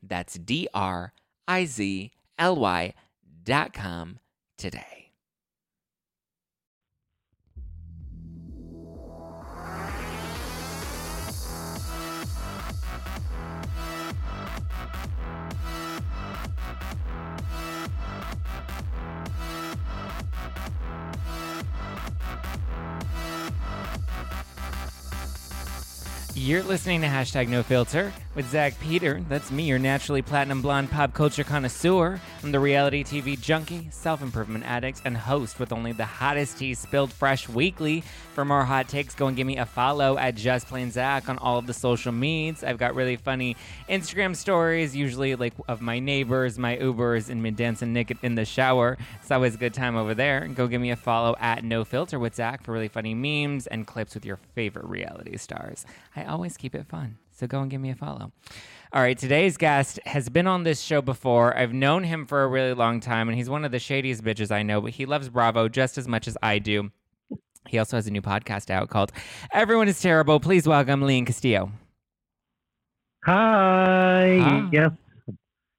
That's DRIZLY.com today. You're listening to #NoFilter with Zach Peter. That's me, your naturally platinum blonde pop culture connoisseur. I'm the reality TV junkie, self-improvement addict, and host with only the hottest tea spilled fresh weekly. For more hot takes, go and give me a follow at Just Plain Zach on all of the social medias. I've got really funny Instagram stories, usually like of my neighbors, my Ubers, and me dancing naked in the shower. It's always a good time over there. Go give me a follow at @NoFilter with Zach for really funny memes and clips with your favorite reality stars. I always keep it fun. So go and give me a follow. All right, today's guest has been on this show before. I've known him for a really long time, and he's one of the shadiest bitches I know, but he loves Bravo just as much as I do. He also has a new podcast out called Everyone Is Terrible. Please welcome Lian Castillo. Hi. Yes.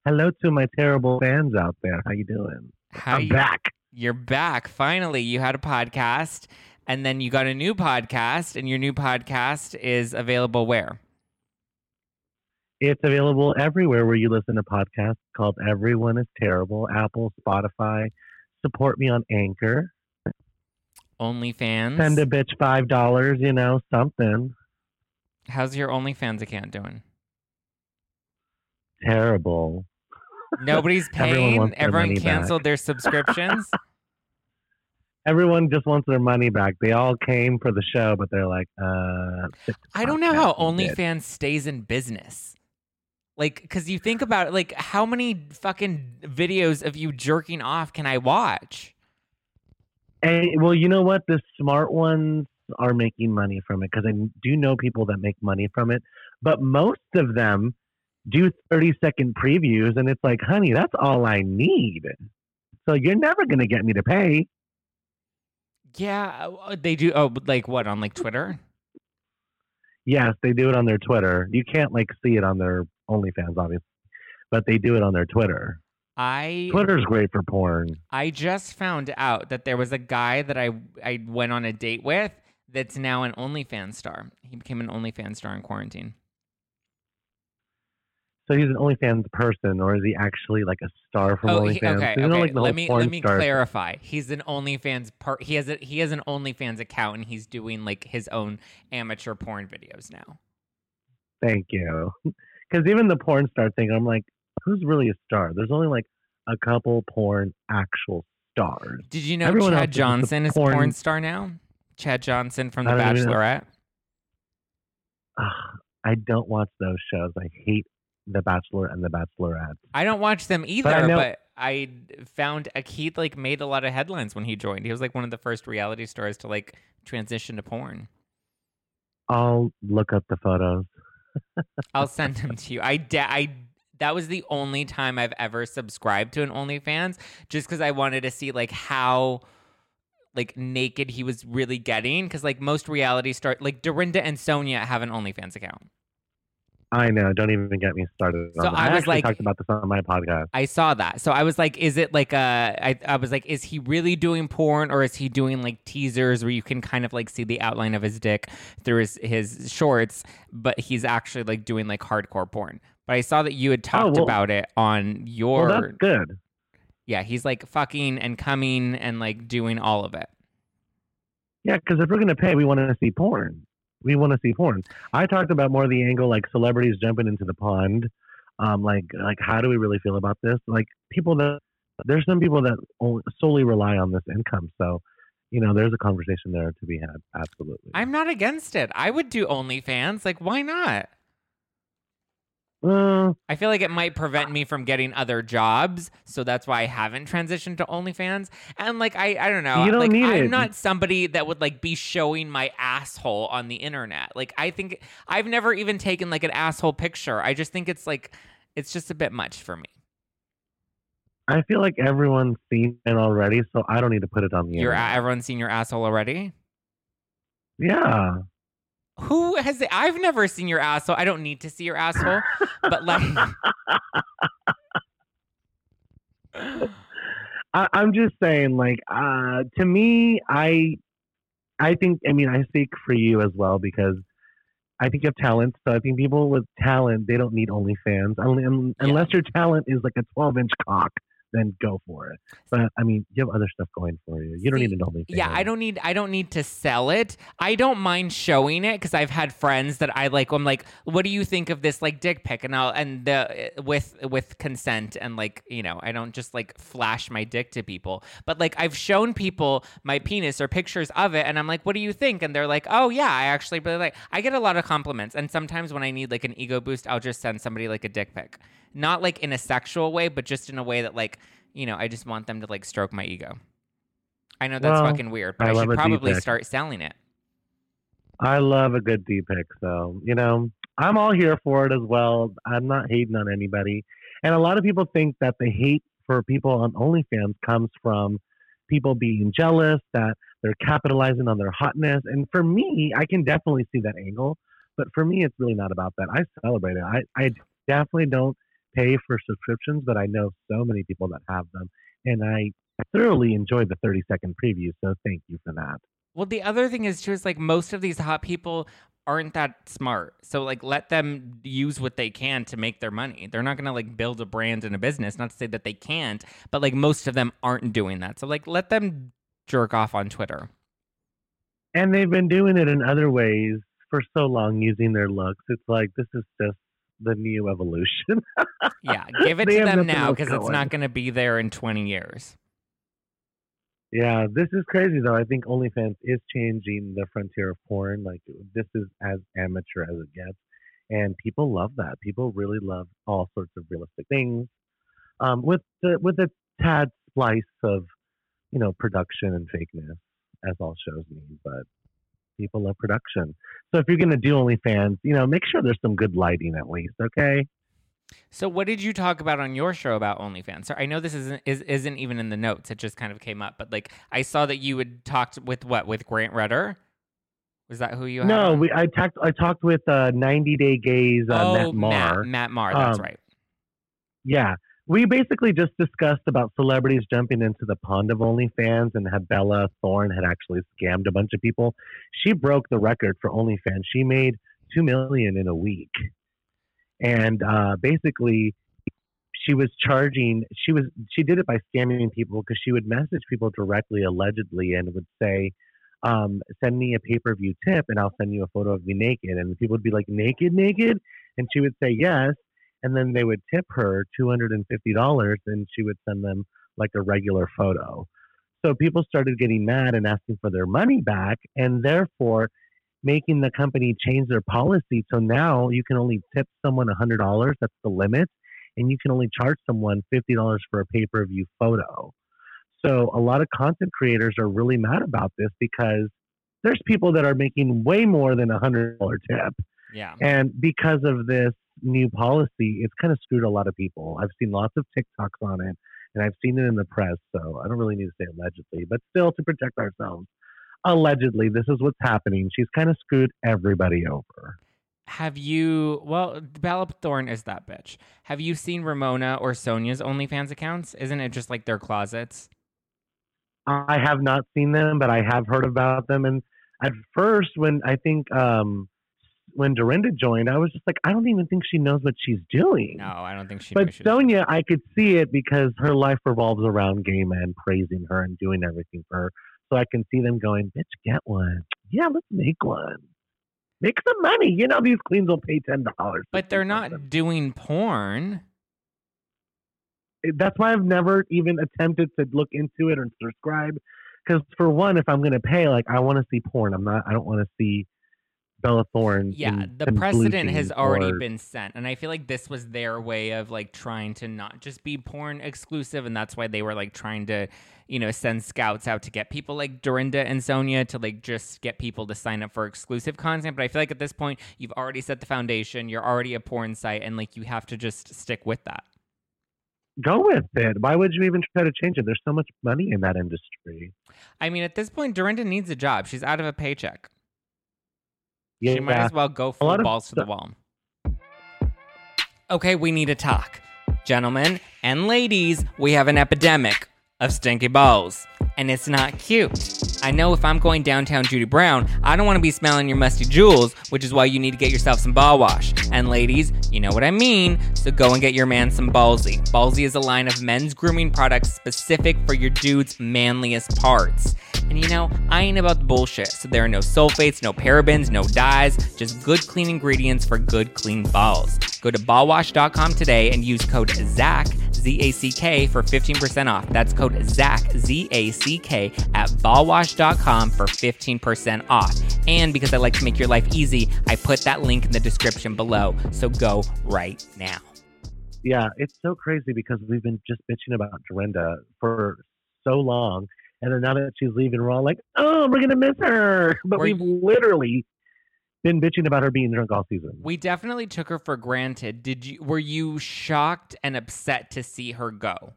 Hello to my terrible fans out there. How you doing? I'm back. You're back. Finally, you had a podcast, and then you got a new podcast, and your new podcast is available where? It's available everywhere where you listen to podcasts, called Everyone Is Terrible, Apple, Spotify. Support me on Anchor. OnlyFans. Send a bitch $5, you know, something. How's your OnlyFans account doing? Terrible. Nobody's paying. Everyone canceled their subscriptions. Everyone just wants their money back. They all came for the show, but they're like, I don't know how OnlyFans stays in business. Like, because you think about it, like, how many fucking videos of you jerking off can I watch? And, well, you know what? The smart ones are making money from it, because I do know people that make money from it. But most of them do 30-second previews, and it's like, honey, that's all I need. So you're never going to get me to pay. Yeah, they do. Oh, like what? On like Twitter? Yes, they do it on their Twitter. You can't like see it on their OnlyFans, obviously, but they do it on their Twitter. Twitter's great for porn. I just found out that there was a guy that I went on a date with that's now an OnlyFans star. He became an OnlyFans star in quarantine. So he's an OnlyFans person, or is he actually like a star from OnlyFans? Let me clarify. He's an OnlyFans he has an OnlyFans account, and he's doing like his own amateur porn videos now. Thank you. Because even the porn star thing, I'm like, who's really a star? There's only like a couple porn actual stars. Did you know Chad Johnson is a porn star now? Chad Johnson from The Bachelorette. I don't watch those shows. I hate The Bachelor and The Bachelorette. I don't watch them either, but I found he like made a lot of headlines when he joined. He was like one of the first reality stars to like transition to porn. I'll look up the photos. I'll send them to you. That was the only time I've ever subscribed to an OnlyFans, just because I wanted to see like how like naked he was really getting. Because like most reality stars, like Dorinda and Sonja, have an OnlyFans account. I know. Don't even get me started. So I was like, talked about this on my podcast. I saw that. So I was like, is it like I was like, is he really doing porn, or is he doing like teasers where you can kind of like see the outline of his dick through his shorts, but he's actually like doing like hardcore porn? But I saw that you had talked about it on your. Well, that's good. Yeah, he's like fucking and coming and like doing all of it. Yeah, because if we're going to pay, we want to see porn. We want to see porn. I talked about more of the angle, like celebrities jumping into the pond. Like how do we really feel about this? Like people that, there's some people that solely rely on this income. So, you know, there's a conversation there to be had. Absolutely. I'm not against it. I would do OnlyFans. Like, why not? I feel like it might prevent me from getting other jobs, so that's why I haven't transitioned to OnlyFans. And like I don't know. You don't like, need I'm it. Not somebody that would like be showing my asshole on the internet. Like I think I've never even taken like an asshole picture. I just think it's like it's just a bit much for me. I feel like everyone's seen it already, so I don't need to put it on the internet. Everyone's seen your asshole already? Yeah. Who has it? I've never seen your asshole. I don't need to see your asshole, but like, I'm just saying, like, to me, I think, I mean, I speak for you as well because I think you have talent. So I think people with talent, they don't need OnlyFans unless your talent is like a 12-inch cock. Then go for it. But I mean, you have other stuff going for you. You don't need to know me. Yeah, I don't need to sell it. I don't mind showing it because I've had friends that I like. I'm like, what do you think of this like dick pic? And with consent and like, you know, I don't just like flash my dick to people. But like I've shown people my penis or pictures of it, and I'm like, what do you think? And they're like, oh yeah, I actually really like. I get a lot of compliments, and sometimes when I need like an ego boost, I'll just send somebody like a dick pic. Not like in a sexual way, but just in a way that like, you know, I just want them to like stroke my ego. I know that's fucking weird, but I should probably start selling it. I love a good D-pick, so, you know, I'm all here for it as well. I'm not hating on anybody. And a lot of people think that the hate for people on OnlyFans comes from people being jealous, that they're capitalizing on their hotness. And for me, I can definitely see that angle. But for me, it's really not about that. I celebrate it. I definitely don't pay for subscriptions, but I know so many people that have them, and I thoroughly enjoyed the 30-second preview, so thank you for that. Well, the other thing is, too, is like most of these hot people aren't that smart, so like let them use what they can to make their money. They're not going to like build a brand and a business, not to say that they can't, but like most of them aren't doing that, so like let them jerk off on Twitter. And they've been doing it in other ways for so long using their looks. It's like, this is just the new evolution. Yeah, give it to them now because it's not going to be there in 20 years. Yeah, this is crazy though. I think OnlyFans is changing the frontier of porn. Like this is as amateur as it gets, and people love that. People really love all sorts of realistic things, with a tad slice of, you know, production and fakeness, as all shows need. But people love production. So if you're going to do OnlyFans, you know, make sure there's some good lighting at least, okay? So what did you talk about on your show about OnlyFans? So I know this isn't even in the notes. It just kind of came up. But, like, I saw that you had talked with Grant Rutter? Was that who you had? No, I talked with 90 Day Gaze, Matt Maher. Matt Maher, that's right. Yeah. We basically just discussed about celebrities jumping into the pond of OnlyFans, and how Bella Thorne had actually scammed a bunch of people. She broke the record for OnlyFans. She made $2 million in a week. And basically she did it by scamming people because she would message people directly, allegedly, and would say, send me a pay-per-view tip and I'll send you a photo of me naked. And people would be like, naked, naked? And she would say yes. And then they would tip her $250, and she would send them like a regular photo. So people started getting mad and asking for their money back, and therefore making the company change their policy. So now you can only tip someone $100. That's the limit. And you can only charge someone $50 for a pay-per-view photo. So a lot of content creators are really mad about this because there's people that are making way more than $100 tip. Yeah. And because of this new policy, it's kind of screwed a lot of people. I've seen lots of TikToks on it, and I've seen it in the press, so I don't really need to say allegedly, but still, to protect ourselves, allegedly, this is what's happening. She's kind of screwed everybody over. Bella Thorne is that bitch. Have you seen Ramona or Sonja's OnlyFans accounts? Isn't it just like their closets? I have not seen them, but I have heard about them. And at first, when I think, when Dorinda joined, I was just like, I don't even think she knows what she's doing. No, I don't think she knows. But Sonja, I could see it because her life revolves around gay men praising her and doing everything for her. So I can see them going, bitch, get one. Yeah, let's make one. Make some money. You know, these queens will pay $10. But they're not doing porn. That's why I've never even attempted to look into it or subscribe. Because for one, if I'm going to pay, like, I want to see porn. I don't want to see Bella Thorne. Yeah, the precedent has already been set. And I feel like this was their way of, like, trying to not just be porn exclusive. And that's why they were, like, trying to, you know, send scouts out to get people like Dorinda and Sonja to, like, just get people to sign up for exclusive content. But I feel like at this point, you've already set the foundation. You're already a porn site. And, like, you have to just stick with that. Go with it. Why would you even try to change it? There's so much money in that industry. I mean, at this point, Dorinda needs a job. She's out of a paycheck. Yeah, she might as well go full balls to the wall. Okay, we need to talk. Gentlemen and ladies, we have an epidemic of stinky balls. And it's not cute. I know if I'm going downtown Judy Brown, I don't want to be smelling your musty jewels, which is why you need to get yourself some ball wash. And ladies, you know what I mean, so go and get your man some Ballsy. Ballsy is a line of men's grooming products specific for your dude's manliest parts. And you know, I ain't about the bullshit, so there are no sulfates, no parabens, no dyes, just good clean ingredients for good clean balls. Go to ballwash.com today and use code ZACK, Z-A-C-K, for 15% off. That's code ZACK, Z-A-C-K, at ballwash.com for 15% off. And because I like to make your life easy, I put that link in the description below. So go right now. Yeah, it's so crazy because we've been just bitching about Dorinda for so long. And then now that she's leaving, we're all like, oh, we're going to miss her. But we've literally been bitching about her being drunk all season. We definitely took her for granted. Were you shocked and upset to see her go?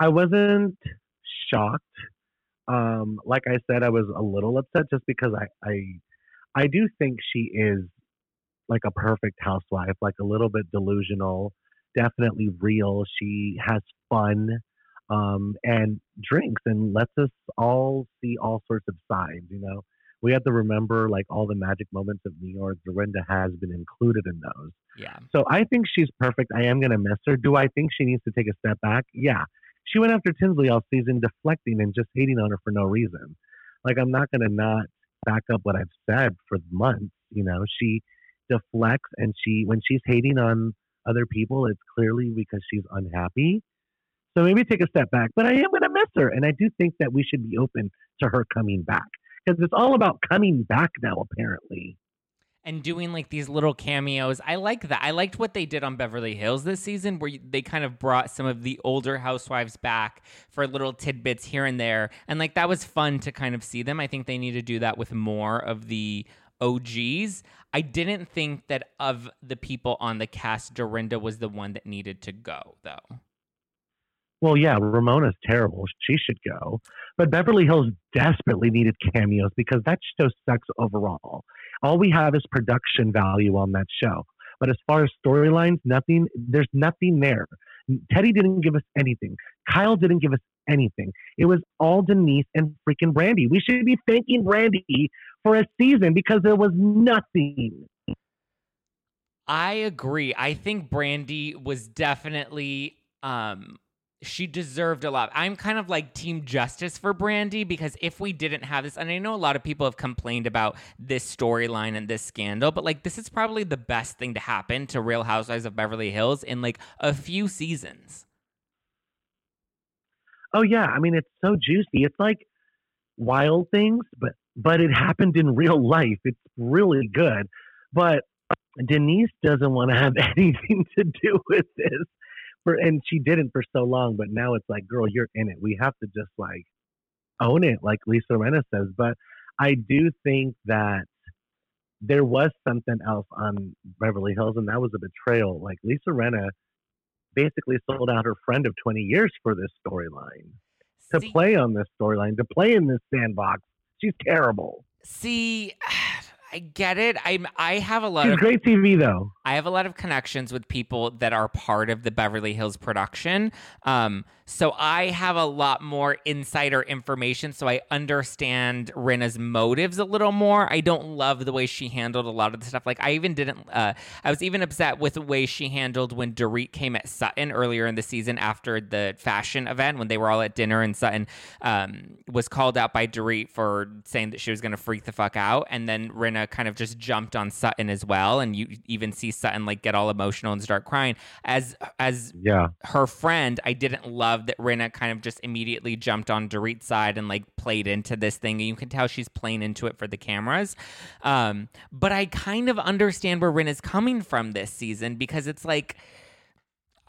I wasn't shocked. Like I said, I was a little upset just because I do think she is like a perfect housewife, like a little bit delusional, definitely real. She has fun and drinks and lets us all see all sorts of sides, you know? We have to remember, like, all the magic moments of New York. Dorinda has been included in those. Yeah. So I think she's perfect. I am going to miss her. Do I think she needs to take a step back? Yeah. She went after Tinsley all season, deflecting and just hating on her for no reason. Like, I'm not going to not back up what I've said for months. You know, she deflects, and when she's hating on other people, it's clearly because she's unhappy. So maybe take a step back. But I am going to miss her. And I do think that we should be open to her coming back. Because it's all about coming back now, apparently. And doing, like, these little cameos. I like that. I liked what they did on Beverly Hills this season, where they kind of brought some of the older housewives back for little tidbits here and there. And, like, that was fun to kind of see them. I think they need to do that with more of the OGs. I didn't think that of the people on the cast, Dorinda was the one that needed to go, though. Well, yeah, Ramona's terrible. She should go. But Beverly Hills desperately needed cameos because that show sucks overall. All we have is production value on that show. But as far as storylines, nothing. There's nothing there. Teddy didn't give us anything. Kyle didn't give us anything. It was all Denise and freaking Brandy. We should be thanking Brandy for a season because there was nothing. I agree. I think Brandy was definitely... she deserved a lot. I'm kind of like team justice for Brandy because if we didn't have this, and I know a lot of people have complained about this storyline and this scandal, but like this is probably the best thing to happen to Real Housewives of Beverly Hills in like a few seasons. Oh yeah. I mean, it's so juicy. It's like Wild Things, but it happened in real life. It's really good. But Denise doesn't want to have anything to do with this. And she didn't for so long, but now it's like, girl, you're in it. We have to just like own it, like Lisa Rinna says. But I do think that there was something else on Beverly Hills, and that was a betrayal. Like Lisa Rinna basically sold out her friend of 20 years for this storyline, to play on this storyline, to play in this sandbox. She's terrible. See, I get it. I have a lot of great TV though. I have a lot of connections with people that are part of the Beverly Hills production. So I have a lot more insider information. So I understand Rinna's motives a little more. I don't love the way she handled a lot of the stuff. Like I even didn't, I was even upset with the way she handled when Dorit came at Sutton earlier in the season after the fashion event, when they were all at dinner and Sutton was called out by Dorit for saying that she was going to freak the fuck out. And then Rinna kind of just jumped on Sutton as well. And you even see Sutton like get all emotional and start crying as her friend. I didn't love that Rinna kind of just immediately jumped on Dorit's side and like played into this thing. You can tell she's playing into it for the cameras. But I kind of understand where Rinna's coming from this season, because it's like,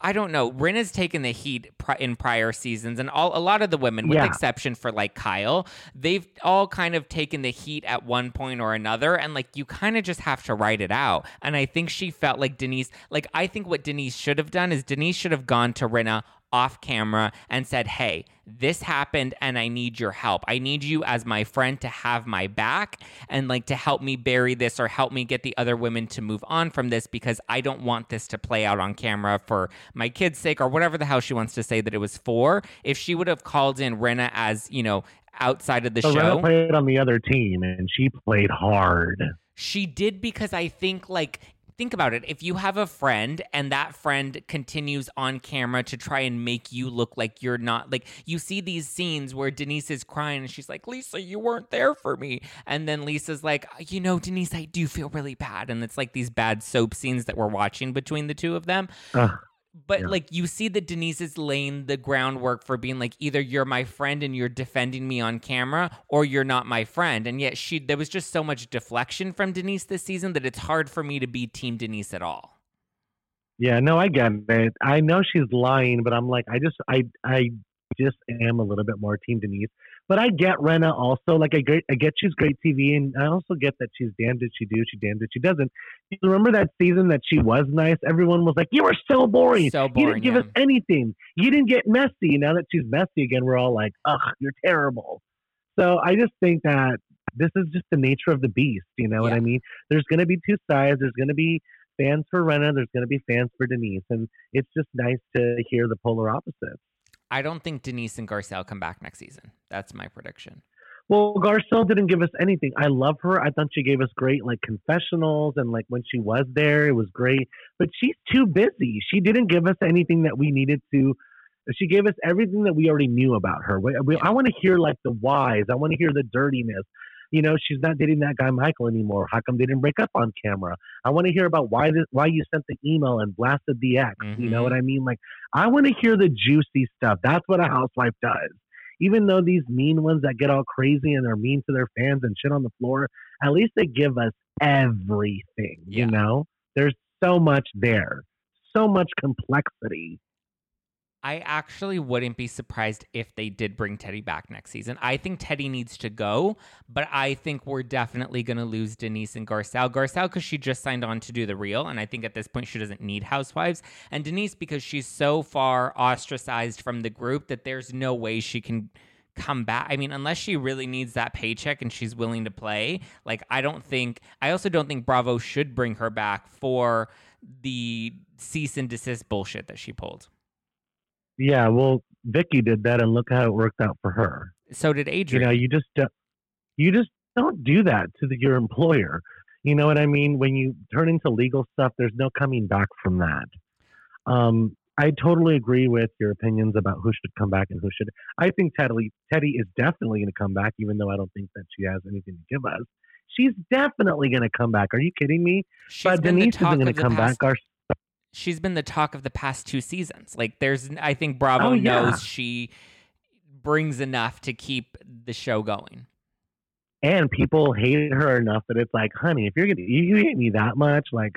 I don't know. Rinna's taken the heat in prior seasons, and a lot of the women, with exception for like Kyle, they've all kind of taken the heat at one point or another, and like you kind of just have to ride it out. And I think she felt like Denise, like I think what Denise should have done is Denise should have gone to Rinna off camera and said, hey, this happened and I need your help. I need you as my friend to have my back and like to help me bury this or help me get the other women to move on from this, because I don't want this to play out on camera for my kids' sake, or whatever the hell she wants to say that it was for. If she would have called in Rinna as, you know, outside of the show. Rinna played on the other team and she played hard. She did, because I think like, think about it. If you have a friend and that friend continues on camera to try and make you look like you're not, like you see these scenes where Denise is crying and she's like, Lisa, you weren't there for me. And then Lisa's like, you know, Denise, I do feel really bad. And it's like these bad soap scenes that we're watching between the two of them. But like you see that Denise is laying the groundwork for being like, either you're my friend and you're defending me on camera, or you're not my friend. And yet there was just so much deflection from Denise this season that it's hard for me to be team Denise at all. Yeah, no, I get it. I know she's lying, but I'm like, I just am a little bit more team Denise. But I get Rinna also. Like I get she's great TV, and I also get that she's damned if she do, she damned if she doesn't. You remember that season that she was nice? Everyone was like, "You were so boring. So boring. You didn't give us anything. You didn't get messy." Now that she's messy again, we're all like, "Ugh, you're terrible." So I just think that this is just the nature of the beast. You know what I mean? There's going to be two sides. There's going to be fans for Rinna. There's going to be fans for Denise, and it's just nice to hear the polar opposites. I don't think Denise and Garcelle come back next season. That's my prediction. Well, Garcelle didn't give us anything. I love her. I thought she gave us great like confessionals, and like when she was there, it was great. But she's too busy. She didn't give us anything that we needed to. She gave us everything that we already knew about her. I want to hear like the whys. I want to hear the dirtiness. You know, she's not dating that guy Michael anymore. How come they didn't break up on camera? I want to hear about why you sent the email and blasted the ex. Mm-hmm. You know what I mean? Like, I want to hear the juicy stuff. That's what a housewife does. Even though these mean ones that get all crazy and are mean to their fans and shit on the floor, at least they give us everything, you know? There's so much there. So much complexity. I actually wouldn't be surprised if they did bring Teddy back next season. I think Teddy needs to go, but I think we're definitely going to lose Denise and Garcelle. Garcelle, because she just signed on to do The Real, and I think at this point she doesn't need Housewives. And Denise, because she's so far ostracized from the group that there's no way she can come back. I mean, unless she really needs that paycheck and she's willing to play, like I also don't think Bravo should bring her back for the cease and desist bullshit that she pulled. Yeah, well, Vicky did that, and look how it worked out for her. So did Adrienne. You know, you just don't do that to your employer. You know what I mean? When you turn into legal stuff, there's no coming back from that. I totally agree with your opinions about who should come back and who should. I think Teddy is definitely going to come back, even though I don't think that she has anything to give us. She's definitely going to come back. Are you kidding me? But Denise isn't going to come back. She's been the talk of the past two seasons. Like I think Bravo knows she brings enough to keep the show going. And people hated her enough that it's like, honey, if you hate me that much, like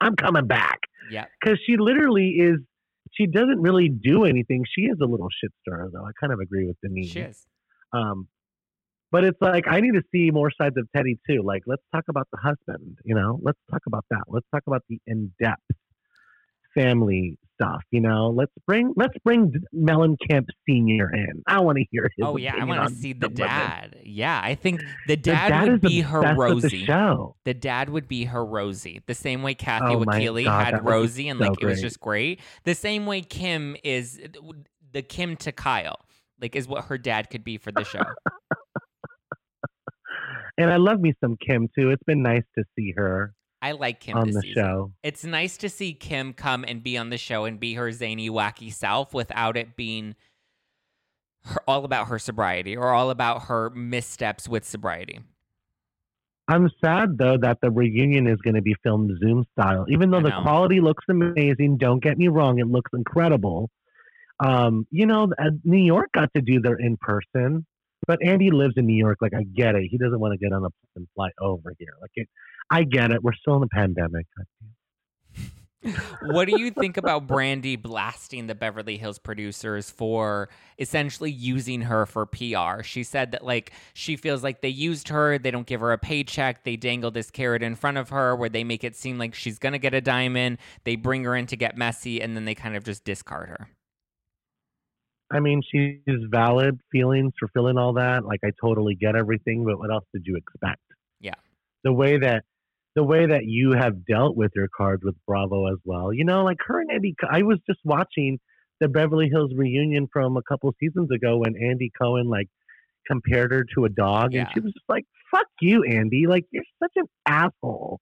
I'm coming back. Yeah. Cause she literally she doesn't really do anything. She is a little shit stirrer though. I kind of agree with Denise. She is. But it's like, I need to see more sides of Teddy too. Like, let's talk about the husband, you know, let's talk about that. Let's talk about the in-depth family stuff, you know. Let's bring Mellencamp Sr. in. I want to hear his. Oh yeah, I want to see the dad. Yeah, I think the dad would be her Rosie. The dad would be her Rosie. The same way Kathy Wakili had Rosie, and like it was just great. The same way Kim is the Kim to Kyle, like is what her dad could be for the show. And I love me some Kim too. It's been nice to see her. I like Kim on the show. It's nice to see Kim come and be on the show and be her zany, wacky self without it being all about her sobriety or all about her missteps with sobriety. I'm sad, though, that the reunion is going to be filmed Zoom style. Even though the quality looks amazing, don't get me wrong, it looks incredible. You know, New York got to do their in-person, but Andy lives in New York. Like, I get it. He doesn't want to get on a plane and fly over here. Like, I get it. We're still in the pandemic. What do you think about Brandy blasting the Beverly Hills producers for essentially using her for PR? She said that, like, she feels like they used her. They don't give her a paycheck. They dangle this carrot in front of her where they make it seem like she's going to get a diamond. They bring her in to get messy, and then they kind of just discard her. I mean, she's valid feelings for feeling all that. Like, I totally get everything, but what else did you expect? Yeah. The way that you have dealt with your cards with Bravo as well. You know, like her and Andy, I was just watching the Beverly Hills reunion from a couple seasons ago when Andy Cohen, like, compared her to a dog. Yeah. And she was just like, fuck you, Andy. Like, you're such an asshole.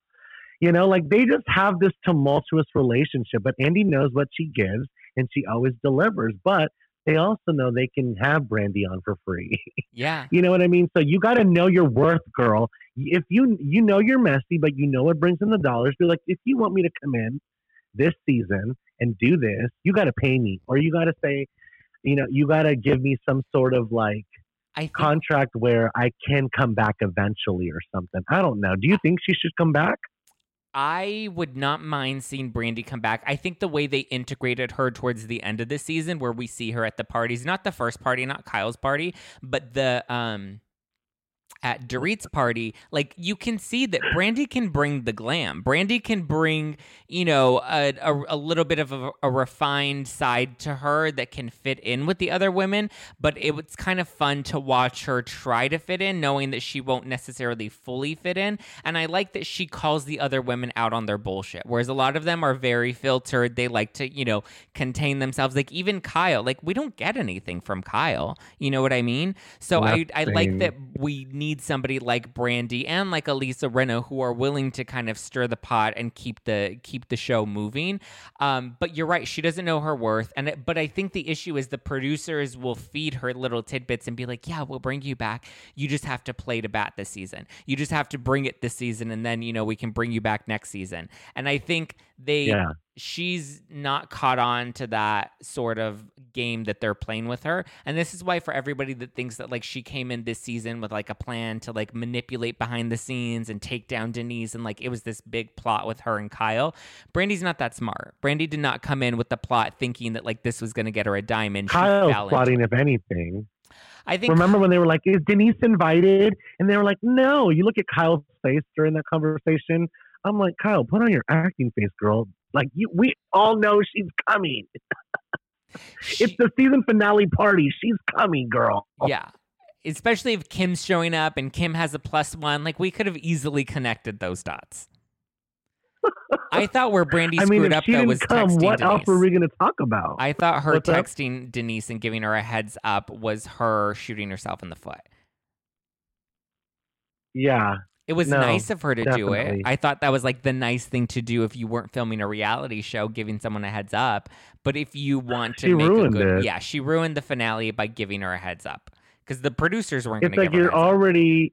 You know, like, they just have this tumultuous relationship, but Andy knows what she gives and she always delivers. But they also know they can have Brandy on for free. Yeah. You know what I mean? So you got to know your worth, girl. If you know you're messy, but you know what brings in the dollars, be like, if you want me to come in this season and do this, you got to pay me. Or you got to say, you know, you got to give me some sort of like contract where I can come back eventually or something. I don't know. Do you think she should come back? I would not mind seeing Brandy come back. I think the way they integrated her towards the end of the season where we see her at the parties, not the first party, not Kyle's party, but the at Dorit's party, like you can see that Brandy can bring the glam. Brandy can bring, you know, a little bit of a refined side to her that can fit in with the other women. But it was kind of fun to watch her try to fit in, knowing that she won't necessarily fully fit in. And I like that she calls the other women out on their bullshit, whereas a lot of them are very filtered. They like to, you know, contain themselves. Like even Kyle, like we don't get anything from Kyle. You know what I mean? So I like that we need somebody like Brandy and like Lisa Rinna who are willing to kind of stir the pot and keep the show moving. But you're right, she doesn't know her worth. But I think the issue is the producers will feed her little tidbits and be like, yeah, we'll bring you back. You just have to play to bat this season. You just have to bring it this season, and then, you know, we can bring you back next season. And I think she's not caught on to that sort of game that they're playing with her. And this is why for everybody that thinks that like she came in this season with like a plan to like manipulate behind the scenes and take down Denise and like it was this big plot with her and Kyle, Brandy's not that smart. Brandy did not come in with the plot thinking that like this was going to get her a diamond. Kyle's plotting, if anything. I think. Remember when they were like, is Denise invited? And they were like, no. You look at Kyle's face during that conversation. I'm like, Kyle, put on your acting face, girl. Like, we all know she's coming. It's the season finale party. She's coming, girl. Yeah. Especially if Kim's showing up and Kim has a +1. Like, we could have easily connected those dots. I thought where Brandy screwed up, though, was texting Denise. What else were we going to talk about? I thought her texting Denise and giving her a heads up was her shooting herself in the foot. Yeah. It was nice of her to do it. I thought that was like the nice thing to do if you weren't filming a reality show, giving someone a heads up. But if you want to she ruined the finale by giving her a heads up because the producers weren't going to give her a heads up. It's like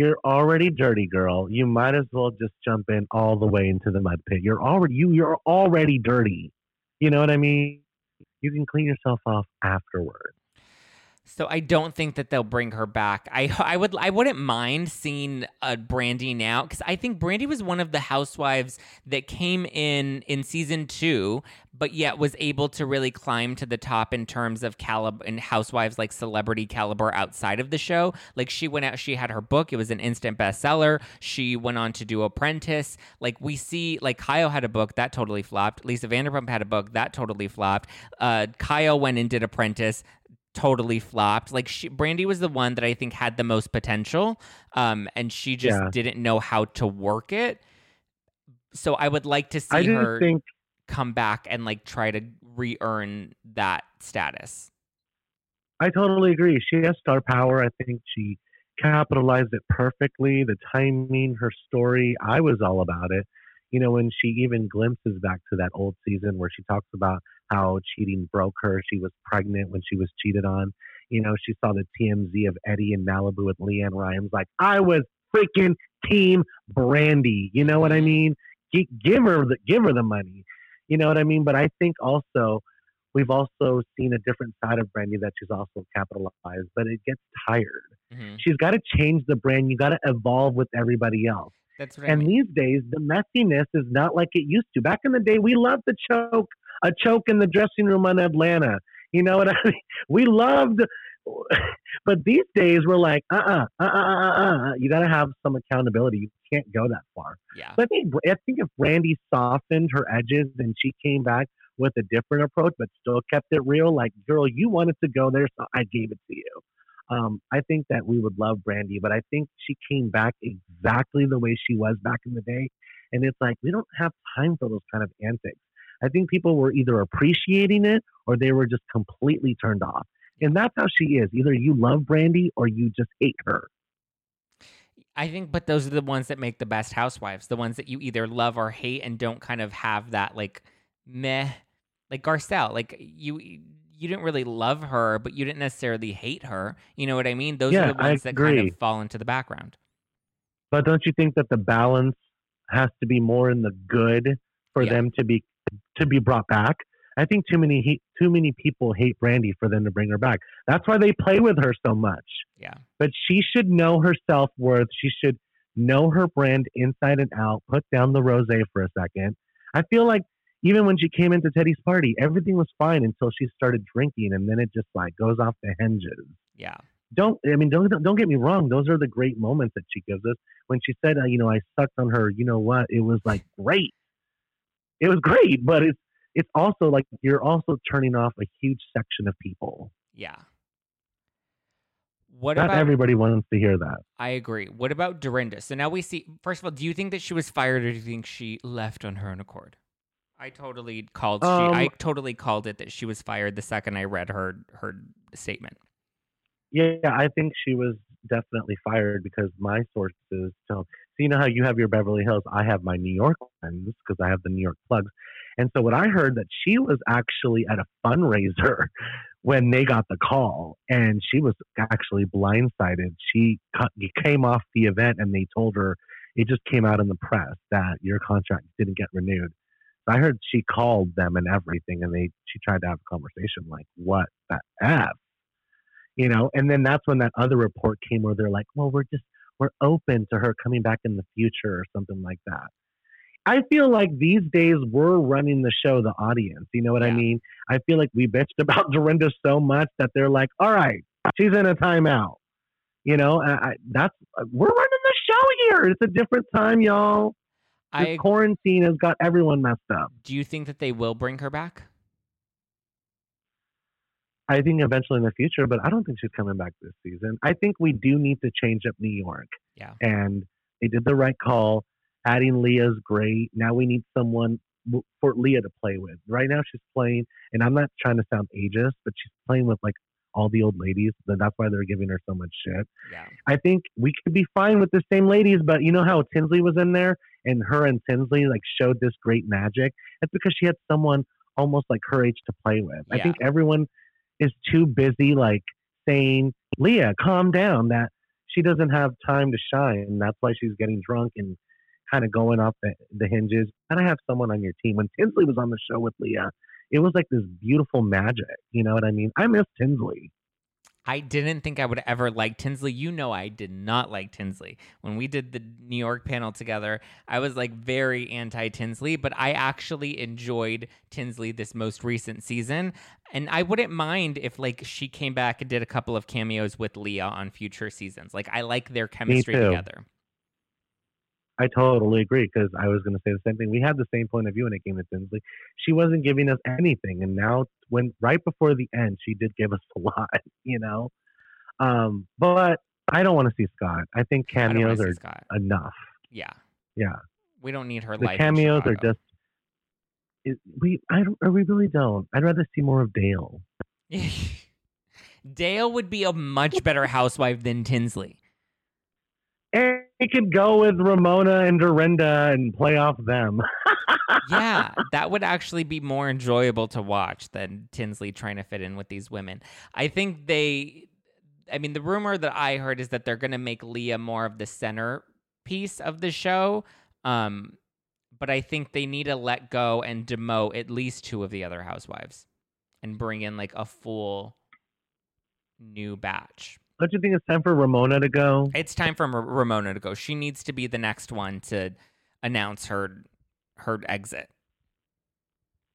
you're already dirty, girl. You might as well just jump in all the way into the mud pit. You're already dirty. You know what I mean? You can clean yourself off afterwards. So I don't think that they'll bring her back. I wouldn't mind seeing Brandy now, because I think Brandy was one of the housewives that came in season 2, but yet was able to really climb to the top in terms of caliber and housewives, like celebrity caliber outside of the show. Like she went out, she had her book. It was an instant bestseller. She went on to do Apprentice. Like we see, like Kyle had a book that totally flopped. Lisa Vanderpump had a book that totally flopped. Kyle went and did Apprentice. Totally flopped. Like Brandy was the one that I think had the most potential, and she just didn't know how to work it. So I would like to see her come back and like try to re-earn that status. I totally agree. She has star power. I think she capitalized it perfectly. The timing, her story, I was all about it. You know, when she even glimpses back to that old season where she talks about how cheating broke her. She was pregnant when she was cheated on. You know, she saw the TMZ of Eddie in Malibu with Leanne Rimes. Like, I was freaking team Brandy. You know what I mean? Give her the money. You know what I mean? But I think also, we've also seen a different side of Brandy that she's also capitalized, but it gets tired. Mm-hmm. She's got to change the brand. You got to evolve with everybody else. That's right. And I mean, these days, the messiness is not like it used to. Back in the day, we loved the choke. A choke in the dressing room on Atlanta. You know what I mean? We loved, but these days we're like, you got to have some accountability. You can't go that far. Yeah. But I think if Brandy softened her edges and she came back with a different approach, but still kept it real, like, girl, you wanted to go there, so I gave it to you. I think that we would love Brandy, but I think she came back exactly the way she was back in the day. And it's like, we don't have time for those kind of antics. I think people were either appreciating it or they were just completely turned off. And that's how she is. Either you love Brandy or you just hate her. I think, but those are the ones that make the best housewives, the ones that you either love or hate and don't kind of have that like meh, like Garcelle, like you didn't really love her, but you didn't necessarily hate her. You know what I mean? Those are the ones that kind of fall into the background. But don't you think that the balance has to be more in the good for them to be brought back? I think too many people hate Brandy for them to bring her back. That's why they play with her so much. Yeah. But she should know her self-worth. She should know her brand inside and out. Put down the rosé for a second. I feel like even when she came into Teddy's party, everything was fine until she started drinking, and then it just like goes off the hinges. Yeah. Don't get me wrong. Those are the great moments that she gives us. When she said, I sucked on her, you know what? It was like great. It was great, but it's also like you're also turning off a huge section of people. Yeah. Not everybody wants to hear that. I agree. What about Dorinda? So now we see, first of all, do you think that she was fired or do you think she left on her own accord? I totally called it that she was fired the second I read her statement. Yeah, I think she was definitely fired because my sources tell. So you know how you have your Beverly Hills, I have my New York ones because I have the New York plugs. And so what I heard that she was actually at a fundraiser when they got the call, and she was actually blindsided. She came off the event, and they told her, it just came out in the press that your contract didn't get renewed. So I heard she called them and everything, and she tried to have a conversation like, what the F? You know, and then that's when that other report came where they're like, well, we're open to her coming back in the future or something like that. I feel like these days we're running the show, the audience. You know what I mean? I feel like we bitched about Dorinda so much that they're like, all right, she's in a timeout. You know, we're running the show here. It's a different time, y'all. This quarantine has got everyone messed up. Do you think that they will bring her back? I think eventually in the future, but I don't think she's coming back this season. I think we do need to change up New York. Yeah. And they did the right call. Adding Leah's great. Now we need someone for Leah to play with. Right now she's playing, and I'm not trying to sound ageist, but she's playing with like all the old ladies. And that's why they're giving her so much shit. Yeah. I think we could be fine with the same ladies, but you know how Tinsley was in there and her and Tinsley like showed this great magic? It's because she had someone almost like her age to play with. Yeah. I think everyone is too busy like saying, Leah, calm down, that she doesn't have time to shine. And that's why she's getting drunk and kind of going off the hinges. And I have someone on your team. When Tinsley was on the show with Leah, it was like this beautiful magic. You know what I mean? I miss Tinsley. I didn't think I would ever like Tinsley. You know, I did not like Tinsley. When we did the New York panel together, I was like very anti-Tinsley, but I actually enjoyed Tinsley this most recent season. And I wouldn't mind if like she came back and did a couple of cameos with Leah on future seasons. Like I like their chemistry together. I totally agree, because I was going to say the same thing. We had the same point of view when it came to Tinsley. She wasn't giving us anything, and now when right before the end, she did give us a lot, you know? But I don't want to see Scott. I think cameos are enough. Yeah. Yeah. We don't need her life. The cameos are just... We really don't. I'd rather see more of Dale. Dale would be a much better housewife than Tinsley. And it could go with Ramona and Dorinda and play off them. Yeah, that would actually be more enjoyable to watch than Tinsley trying to fit in with these women. I think the rumor that I heard is that they're going to make Leah more of the centerpiece of the show. But I think they need to let go and demote at least two of the other housewives and bring in like a full new batch. Don't you think it's time for Ramona to go? It's time for Ramona to go. She needs to be the next one to announce her exit.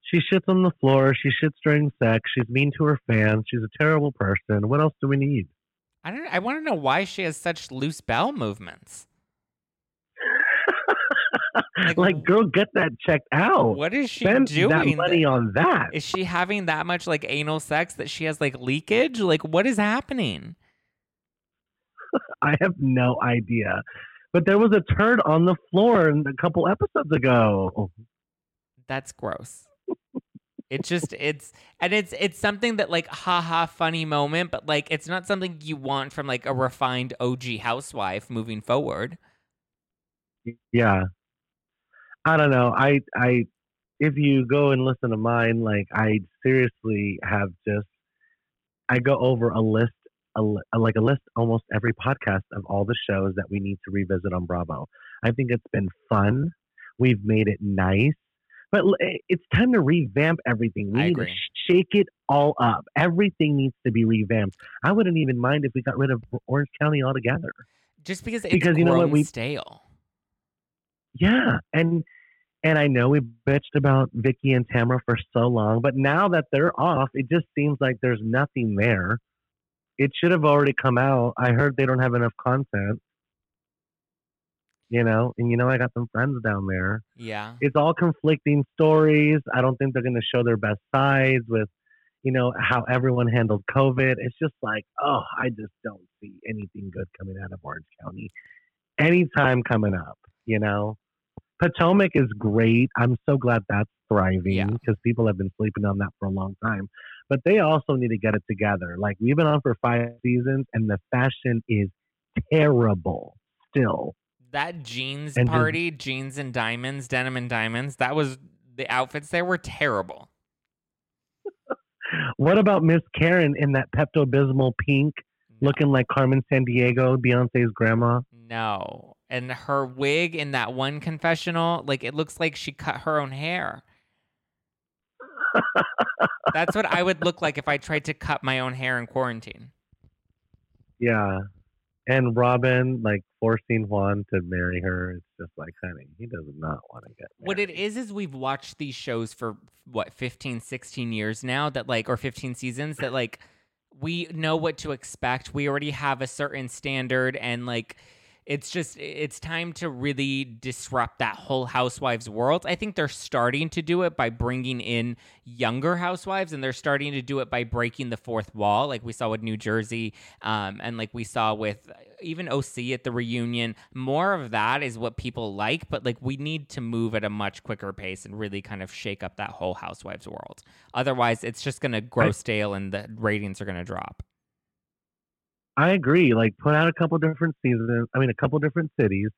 She shits on the floor. She shits during sex. She's mean to her fans. She's a terrible person. What else do we need? I want to know why she has such loose bowel movements. Like, girl, get that checked out. What is she doing? Spend that money on that. Is she having that much like anal sex that she has like leakage? Like, what is happening? I have no idea. But there was a turd on the floor a couple episodes ago. That's gross. It's something that like haha funny moment, but like it's not something you want from like a refined OG housewife moving forward. Yeah. I don't know. I if you go and listen to mine, like I seriously have just I go over a list. Like a list almost every podcast of all the shows that we need to revisit on Bravo. I think it's been fun. We've made it nice. But it's time to revamp everything. We need to shake it all up. Everything needs to be revamped. I wouldn't even mind if we got rid of Orange County altogether. Just because it's grown, you know what, stale. Yeah. And I know we bitched about Vicky and Tamra for so long, but now that they're off, it just seems like there's nothing there. It should have already come out. I heard they don't have enough content, you know, and, you know, I got some friends down there. Yeah. It's all conflicting stories. I don't think they're going to show their best sides with, you know, how everyone handled COVID. It's just like, oh, I just don't see anything good coming out of Orange County anytime coming up, you know. Potomac is great. I'm so glad that's thriving because people have been sleeping on that for a long time. But they also need to get it together. Like, we've been on for 5 seasons, and the fashion is terrible still. That jeans and party, jeans and diamonds, denim and diamonds, that was the outfits there were terrible. What about Miss Karen in that Pepto-Bismol pink, looking like Carmen Sandiego, Beyonce's grandma? No. And her wig in that one confessional, like, it looks like she cut her own hair. That's what I would look like if I tried to cut my own hair in quarantine. Yeah. And Robin, like, forcing Juan to marry her. It's just like, honey, he does not want to get married. What it is we've watched these shows for, what, 15, 16 years now that, like, or 15 seasons that, like, we know what to expect. We already have a certain standard and, like, it's just, it's time to really disrupt that whole housewives world. I think they're starting to do it by bringing in younger housewives, and they're starting to do it by breaking the fourth wall, like we saw with New Jersey, and like we saw with even OC at the reunion. More of that is what people like, but like we need to move at a much quicker pace and really kind of shake up that whole housewives world. Otherwise, it's just going to grow stale and the ratings are going to drop. I agree. Like, put out a couple different cities,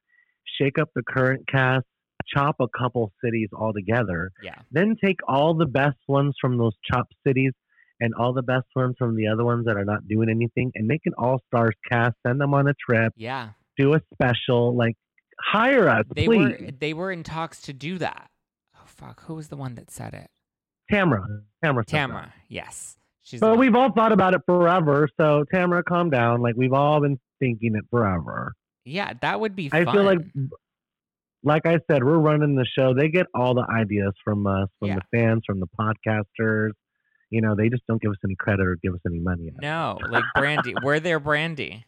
shake up the current cast, chop a couple cities all together. Yeah. Then take all the best ones from those chopped cities and all the best ones from the other ones that are not doing anything, and make an all-stars cast, send them on a trip. Yeah. Do a special, like, hire us, please. They were in talks to do that. Oh, fuck. Who was the one that said it? Tamra. Yes. But we've all thought about it forever. So Tamra, calm down. Like, we've all been thinking it forever. Yeah, that would be fun. I feel like I said, we're running the show. They get all the ideas from us, from the fans, from the podcasters. You know, they just don't give us any credit or give us any money. No, like Brandy. We're their Brandy.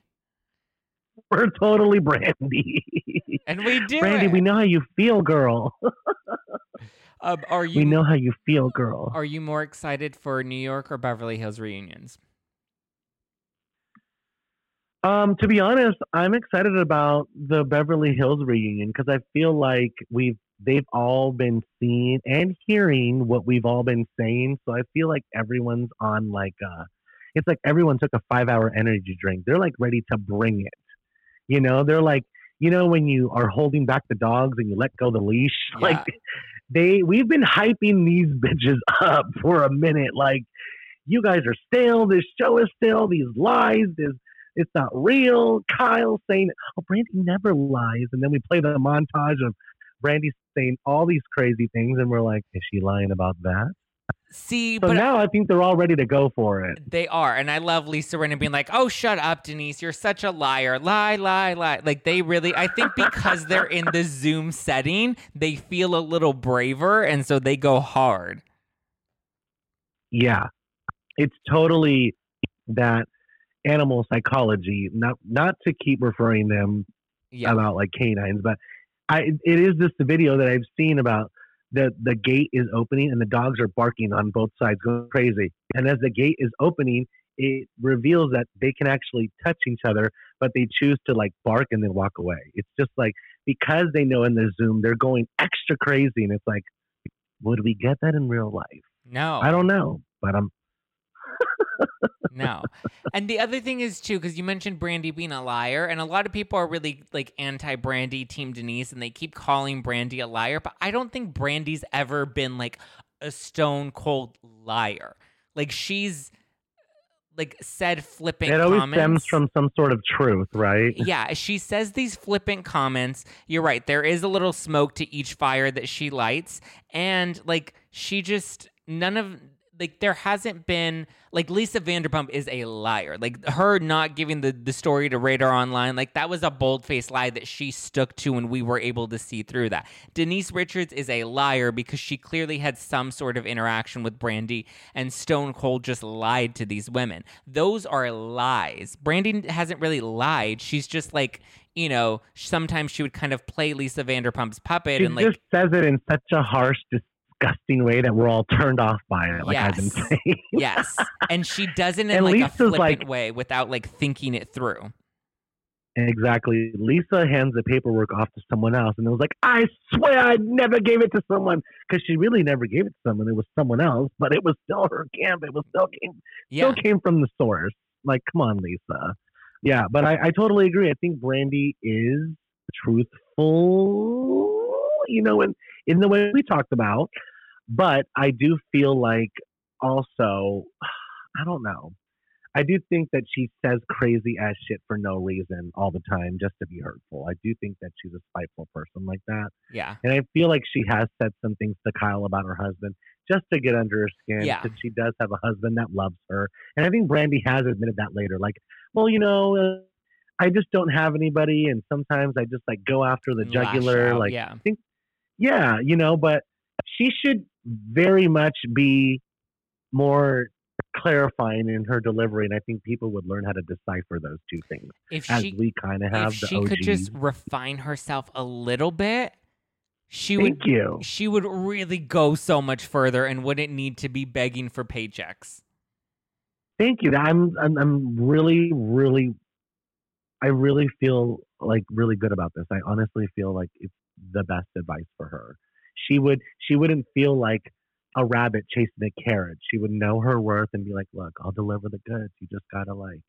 We're totally Brandy. And we do Brandy, we know how you feel, girl. We know how you feel, girl. Are you more excited for New York or Beverly Hills reunions? To be honest, I'm excited about the Beverly Hills reunion because I feel like they've all been seeing and hearing what we've all been saying. So I feel like everyone's on it's like everyone took a 5-hour energy drink. They're like ready to bring it. You know, they're like, you know, when you are holding back the dogs and you let go the leash, like we've been hyping these bitches up for a minute. Like, you guys are stale. This show is stale. These lies, it's not real. Kyle saying, oh, Brandy never lies. And then we play the montage of Brandy saying all these crazy things. And we're like, is she lying about that? See, so but now I think they're all ready to go for it. They are. And I love Lisa Rinna being like, oh, shut up, Denise. You're such a liar. Lie, lie, lie. Like, they really, I think because they're in the Zoom setting, they feel a little braver. And so they go hard. Yeah, it's totally that animal psychology, not to keep referring them about like canines, but it is just the video that I've seen about the gate is opening and the dogs are barking on both sides, going crazy. And as the gate is opening, it reveals that they can actually touch each other, but they choose to like bark and then walk away. It's just like, because they know in the Zoom, they're going extra crazy. And it's like, would we get that in real life? No, I don't know, but I'm no. And the other thing is too, because you mentioned Brandy being a liar, and a lot of people are really like anti-Brandy, Team Denise, and they keep calling Brandy a liar, but I don't think Brandy's ever been like a stone cold liar. Like, she's like said flippant comments. It always stems from some sort of truth, right? Yeah, she says these flippant comments. You're right. There is a little smoke to each fire that she lights, and like she just like, there hasn't been, like, Lisa Vanderpump is a liar. Like, her not giving the story to Radar Online, like, that was a bold-faced lie that she stuck to, and we were able to see through that. Denise Richards is a liar because she clearly had some sort of interaction with Brandy, and Stone Cold just lied to these women. Those are lies. Brandy hasn't really lied. She's just, like, you know, sometimes she would kind of play Lisa Vanderpump's puppet. She and like just says it in such a harsh disgusting way that we're all turned off by it, like I've been saying. Yes, and she does it in and like Lisa's a flippant way without like thinking it through. Exactly. Lisa hands the paperwork off to someone else, and it was like, I swear I never gave it to someone, because she really never gave it to someone. It was someone else, but it was still her camp. It was still came from the source. Like, come on, Lisa. Yeah, but I totally agree. I think Brandy is truthful, you know, and in the way we talked about. But I do feel like also, I don't know. I do think that she says crazy ass shit for no reason all the time just to be hurtful. I do think that she's a spiteful person like that. Yeah. And I feel like she has said some things to Kyle about her husband just to get under her skin. Yeah. Because she does have a husband that loves her. And I think Brandy has admitted that later. Like, well, you know, I just don't have anybody. And sometimes I just like go after the jugular. Out, like, I think, yeah, you know, but she should very much be more clarifying in her delivery, and I think people would learn how to decipher those two things. If as she, we kind of have, if the she OGs. Could just refine herself a little bit, she she would really go so much further and wouldn't need to be begging for paychecks. Thank you. I'm really, I really feel like really good about this. I honestly feel like it's the best advice for her. She wouldn't feel like a rabbit chasing a carrot. She would know her worth and be like, look, I'll deliver the goods. You just gotta like,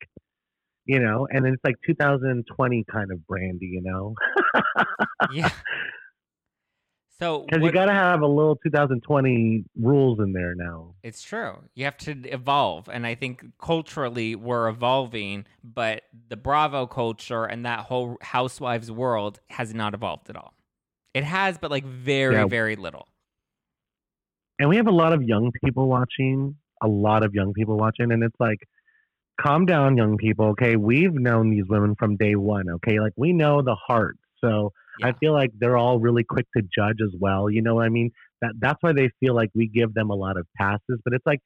you know. And then it's like 2020 kind of Brandy, you know. Yeah. So because you gotta have a little 2020 rules in there now. It's true. You have to evolve, and I think culturally we're evolving, but the Bravo culture and that whole housewives world has not evolved at all. It has, but like very, very little. And we have a lot of young people watching, a lot of young people watching, and it's like, calm down, young people. Okay, we've known these women from day one. Okay, like we know the heart. So yeah. I feel like they're all really quick to judge as well. You know what I mean? That's why they feel like we give them a lot of passes. But it's like,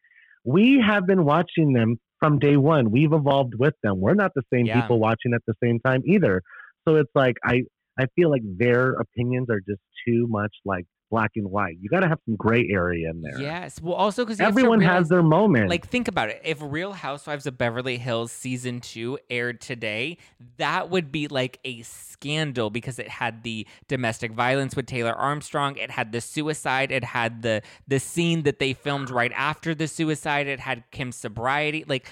we have been watching them from day one. We've evolved with them. We're not the same people watching at the same time either. So it's like, I feel like their opinions are just too much like black and white. You got to have some gray area in there. Yes. Well, also because everyone has their moment. Like, think about it. If Real Housewives of Beverly Hills season 2 aired today, that would be like a scandal because it had the domestic violence with Taylor Armstrong. It had the suicide. It had the scene that they filmed right after the suicide. It had Kim's sobriety. Like,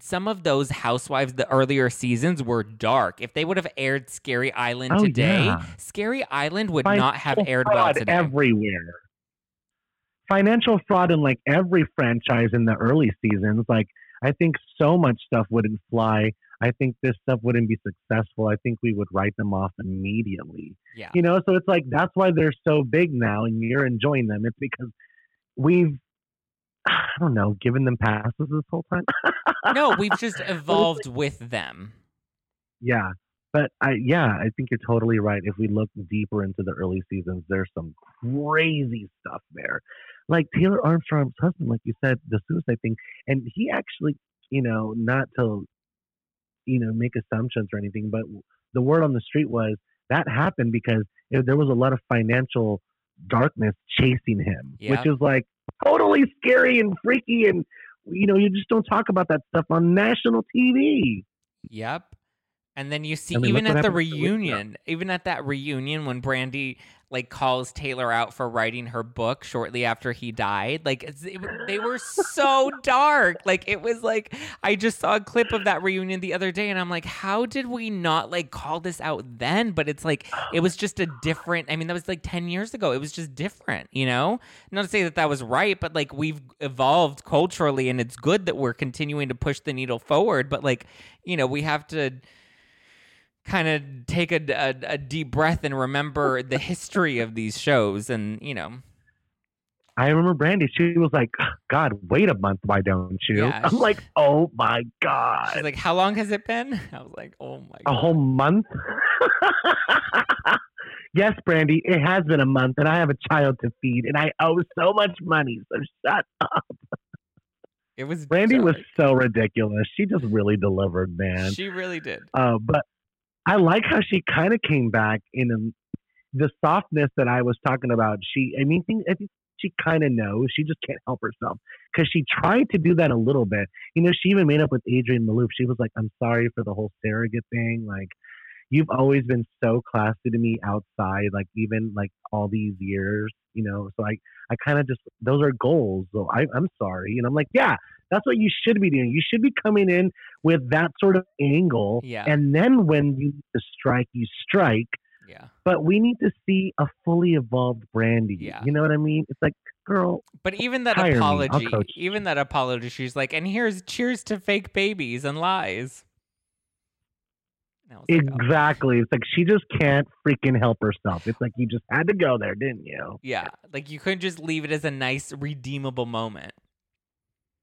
some of those housewives, the earlier seasons were dark. If they would have aired Scary Island today, Scary Island would not have aired well today. Everywhere. Financial fraud in like every franchise in the early seasons. Like, I think so much stuff wouldn't fly. I think this stuff wouldn't be successful. I think we would write them off immediately. Yeah. You know, so it's like, that's why they're so big now and you're enjoying them. It's because we've, I don't know, given them passes this whole time. No, we've just evolved with them. Yeah. But I think you're totally right. If we look deeper into the early seasons, there's some crazy stuff there. Like Taylor Armstrong's husband, like you said, the suicide thing. And he actually, you know, not to, you know, make assumptions or anything, but the word on the street was that happened because there was a lot of financial darkness chasing him, which is like totally scary and freaky. And, you know, you just don't talk about that stuff on national TV. Yep. And then you see, even at the reunion, even at that reunion when Brandy like calls Taylor out for writing her book shortly after he died, like they were so dark. Like, it was like, I just saw a clip of that reunion the other day and I'm like, how did we not like call this out then? But it's like, it was just a different, I mean, that was like 10 years ago. It was just different, you know? Not to say that that was right, but like we've evolved culturally and it's good that we're continuing to push the needle forward. But like, you know, we have to kind of take a deep breath and remember the history of these shows. And, you know, I remember Brandy, she was like, God, wait a month. Why don't you? Yeah, I'm like, oh my God. She's like, how long has it been? I was like, oh my God. A whole month? Yes, Brandy, it has been a month and I have a child to feed and I owe so much money. So shut up. It was Brandy dark. Was so ridiculous. She just really delivered, man. She really did. But I like how she kind of came back in the softness that I was talking about. I think she kind of knows. She just can't help herself because she tried to do that a little bit. You know, she even made up with Adrienne Maloof. She was like, I'm sorry for the whole surrogate thing. Like, you've always been so classy to me outside, like even like all these years, you know? So I kind of just, those are goals. So I'm sorry. And I'm like, yeah. That's what you should be doing. You should be coming in with that sort of angle. Yeah. And then when you strike, you strike. Yeah. But we need to see a fully evolved Brandy. Yeah. You know what I mean? It's like, girl. But even that apology, she's like, and here's cheers to fake babies and lies. And exactly. Like, oh. It's like she just can't freaking help herself. It's like you just had to go there, didn't you? Yeah. Like you couldn't just leave it as a nice, redeemable moment.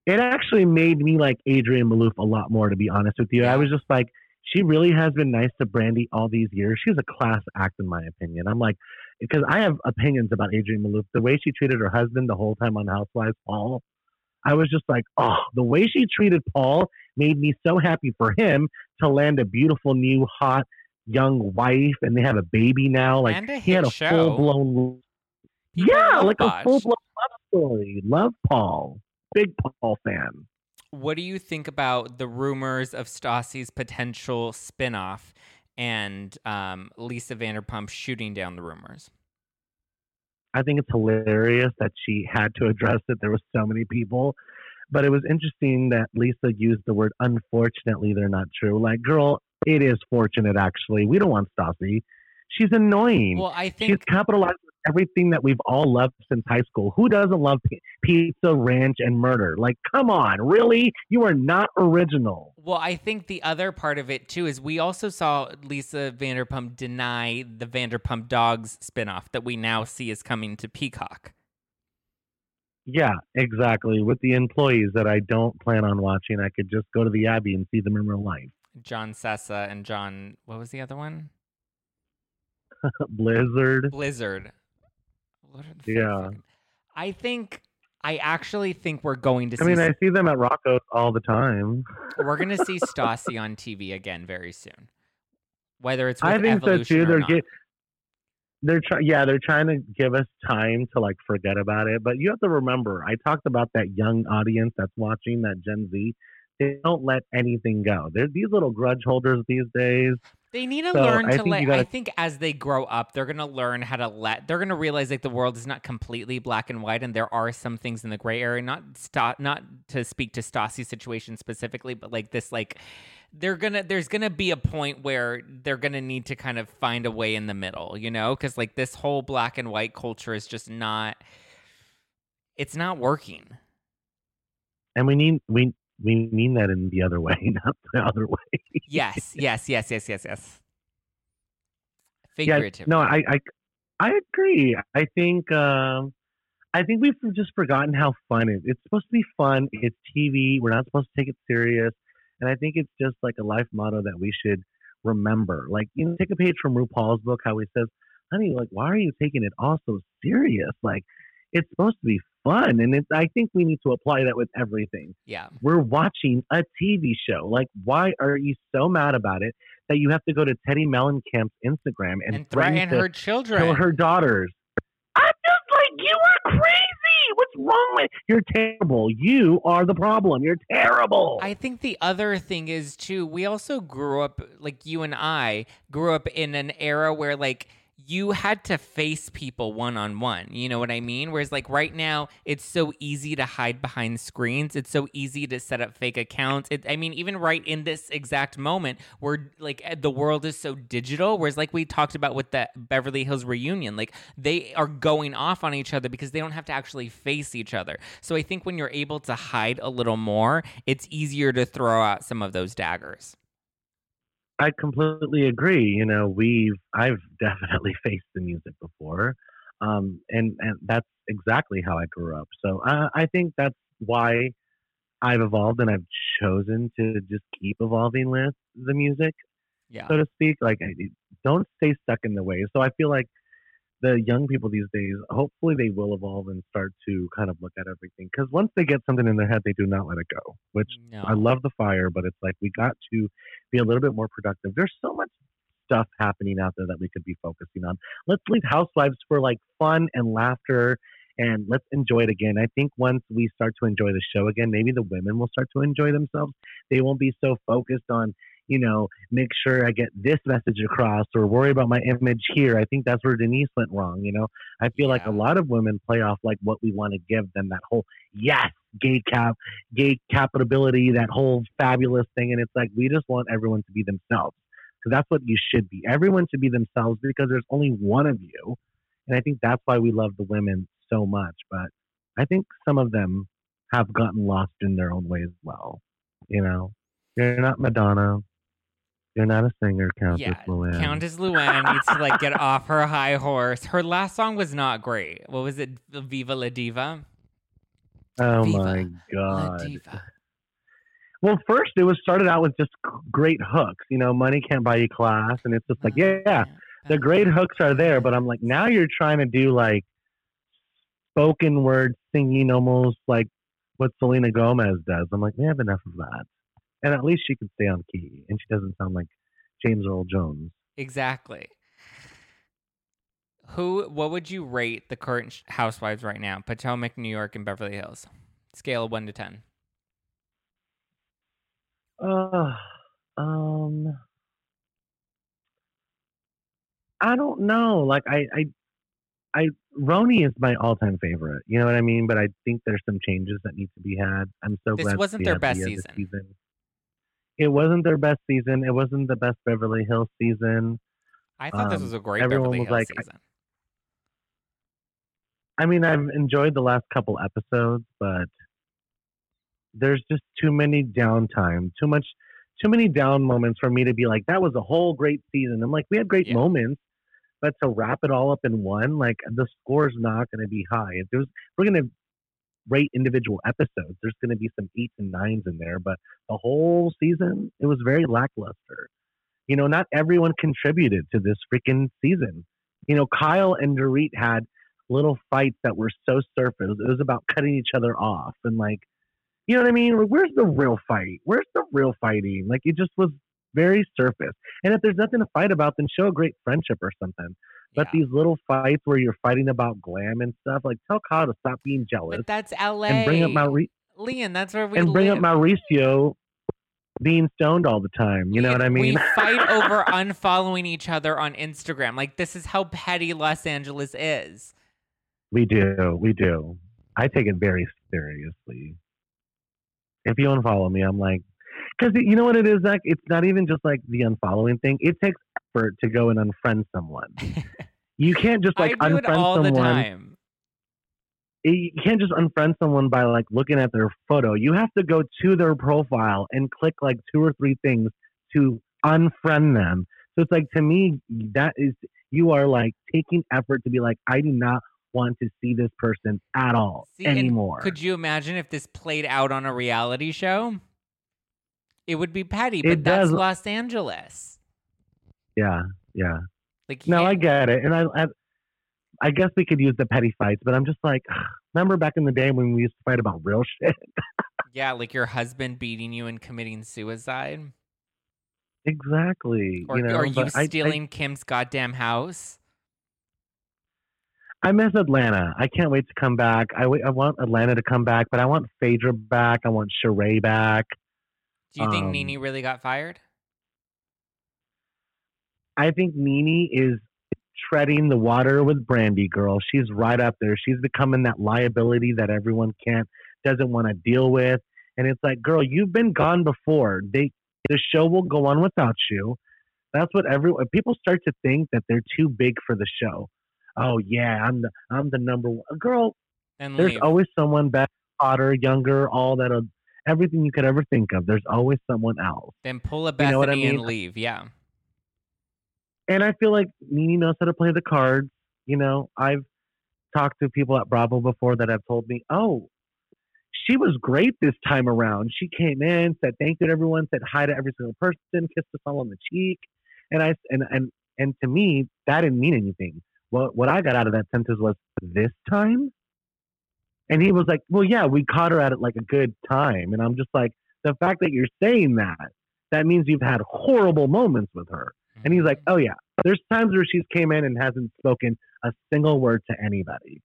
It actually made me like Adrienne Maloof a lot more, to be honest with you. Yeah. I was just like, she really has been nice to Brandy all these years. She's a class act, in my opinion. I'm like, because I have opinions about Adrienne Maloof. The way she treated her husband the whole time on Housewives, Paul, I was just like, oh, the way she treated Paul made me so happy for him to land a beautiful, new, hot, young wife. And they have a baby now. Like, he had a full-blown... Yeah, like a full-blown love story. Love Paul. Big Paul fan. What do you think about the rumors of Stassi's potential spinoff and Lisa Vanderpump shooting down the rumors? I think it's hilarious that she had to address it. There were so many people. But it was interesting that Lisa used the word, unfortunately, they're not true. Like, girl, it is fortunate, actually. We don't want Stassi. She's annoying. Well, I think she's capitalized on everything that we've all loved since high school. Who doesn't love pizza, ranch, and murder? Like, come on, really? You are not original. Well, I think the other part of it, too, is we also saw Lisa Vanderpump deny the Vanderpump Dogs spinoff that we now see is coming to Peacock. Yeah, exactly. With the employees that I don't plan on watching, I could just go to the Abbey and see them in real life. John Sessa and John, what was the other one? Blizzard. What are the fucking... I actually think we're going to see... I see them at Rocco's all the time. We're going to see Stassi on TV again very soon. Whether it's with Evolution or not. They're trying to give us time to forget about it. But you have to remember, I talked about that young audience that's watching, that Gen Z. They don't let anything go. They're these little grudge holders these days. They need to learn to let... I think as they grow up, they're going to learn how to let... They're going to realize the world is not completely black and white, and there are some things in the gray area. Not to speak to Stassi's situation specifically, but there's going to be a point where they're going to need to kind of find a way in the middle, you know? Because this whole black and white culture is just not... It's not working. And we mean that in the other way, not the other way. Yes. Figurative. Yeah, no, I agree. I think we've just forgotten how fun it is. It's supposed to be fun. It's TV. We're not supposed to take it serious. And I think it's just a life motto that we should remember. Take a page from RuPaul's book, how he says, honey, why are you taking it all so serious? It's supposed to be fun, and I think we need to apply that with everything. Yeah, we're watching a TV show. Why are you so mad about it that you have to go to Teddy Mellencamp's Instagram and threaten her children, kill her daughters? I'm just you are crazy. What's wrong with you? You're terrible. You are the problem. You're terrible. I think the other thing is too. We also grew up you and I grew up in an era where you had to face people one-on-one. You know what I mean? Whereas right now, it's so easy to hide behind screens. It's so easy to set up fake accounts. Even right in this exact moment where the world is so digital, whereas we talked about with the Beverly Hills reunion, they are going off on each other because they don't have to actually face each other. So I think when you're able to hide a little more, it's easier to throw out some of those daggers. I completely agree. I've definitely faced the music before. And that's exactly how I grew up. So I think that's why I've evolved and I've chosen to just keep evolving with the music, so to speak. Don't stay stuck in the way. So I feel the young people these days, hopefully they will evolve and start to kind of look at everything. Because once they get something in their head, they do not let it go, which I love the fire, but it's we got to be a little bit more productive. There's so much stuff happening out there that we could be focusing on. Let's leave Housewives for fun and laughter, and let's enjoy it again. I think once we start to enjoy the show again, maybe the women will start to enjoy themselves. They won't be so focused on, make sure I get this message across or worry about my image here. I think that's where Denise went wrong. I feel like a lot of women play off what we want to give them, that whole gay capability, that whole fabulous thing. And it's we just want everyone to be themselves, because that's what you should be. Everyone should be themselves, because there's only one of you. And I think that's why we love the women so much. But I think some of them have gotten lost in their own way as well. You're not Madonna. You're not a singer, Countess Luann. Countess Luann needs to get off her high horse. Her last song was not great. What was it? Viva La Diva? Oh, Viva my God. La Diva. Well, first, it was started out with just great hooks. Money Can't Buy You Class. And it's just the great hooks are there. But I'm now you're trying to do spoken word singing, almost like what Selena Gomez does. I'm we have enough of that. And at least she can stay on key, and she doesn't sound like James Earl Jones. Exactly. What would you rate the current Housewives right now? Potomac, New York, and Beverly Hills. Scale of 1 to 10. I don't know. Roni is my all-time favorite. You know what I mean? But I think there's some changes that need to be had. I'm so glad this wasn't their best season. It wasn't their best season. It wasn't the best Beverly Hills season. I thought this was a great Beverly Hills season. I've enjoyed the last couple episodes, but there's just too many downtime, too many down moments for me to be that was a whole great season. I'm we had great moments, but to wrap it all up in one, the score's not going to be high. If we're going to great individual episodes. There's going to be some 8s and 9s in there, but the whole season, it was very lackluster. You know, not everyone contributed to this freaking season. You know, Kyle and Dorit had little fights that were so surface. It was about cutting each other off and, like, you know what I mean? Where's the real fight? Where's the real fighting? Like, it just was very surface. And if there's nothing to fight about, then show a great friendship or something. But yeah, these little fights where you're fighting about glam and stuff, like, tell Kyle to stop being jealous. But that's LA. And bring up Lian, that's where we live. And bring up Mauricio being stoned all the time. You know what I mean? We fight over unfollowing each other on Instagram. Like, this is how petty Los Angeles is. We do. We do. I take it very seriously. If you unfollow me, I'm like, because you know what it is, Zach? It's not even just like the unfollowing thing. It takes effort to go and unfriend someone. You can't just like unfriend someone. I do it all the time. You can't just unfriend someone by like looking at their photo. You have to go to their profile and click like 2 or 3 things to unfriend them. So it's like, to me, that is, you are like taking effort to be like, I do not want to see this person at all anymore. Could you imagine if this played out on a reality show? It would be petty, but that's Los Angeles. Yeah, yeah. Like, no, I get it. And I guess we could use the petty fights, but I'm just like, remember back in the day when we used to fight about real shit? Yeah, like your husband beating you and committing suicide. Exactly. Or you, know, or you stealing Kim's goddamn house. I miss Atlanta. I can't wait to come back. I want Atlanta to come back, but I want Phaedra back. I want Sheree back. Do you think Nene really got fired? I think Nene is treading the water with Brandy, girl. She's right up there. She's becoming that liability that everyone doesn't want to deal with. And it's like, girl, you've been gone before. The show will go on without you. That's what people start to think that they're too big for the show. Oh yeah, I'm the number one girl. And there's always someone better, hotter, younger, all that, everything you could ever think of. There's always someone else. Then pull a Bethany, you know what I mean? And leave, yeah. And I feel like Nene knows how to play the cards. You know, I've talked to people at Bravo before that have told me, oh, she was great this time around. She came in, said thank you to everyone, said hi to every single person, kissed us all on the cheek, and to me that didn't mean anything. Well, what I got out of that sentence was, this time? And he was like, well, yeah, we caught her at it like a good time. And I'm just like, the fact that you're saying that means you've had horrible moments with her. And he's like, oh, yeah, there's times where she's came in and hasn't spoken a single word to anybody.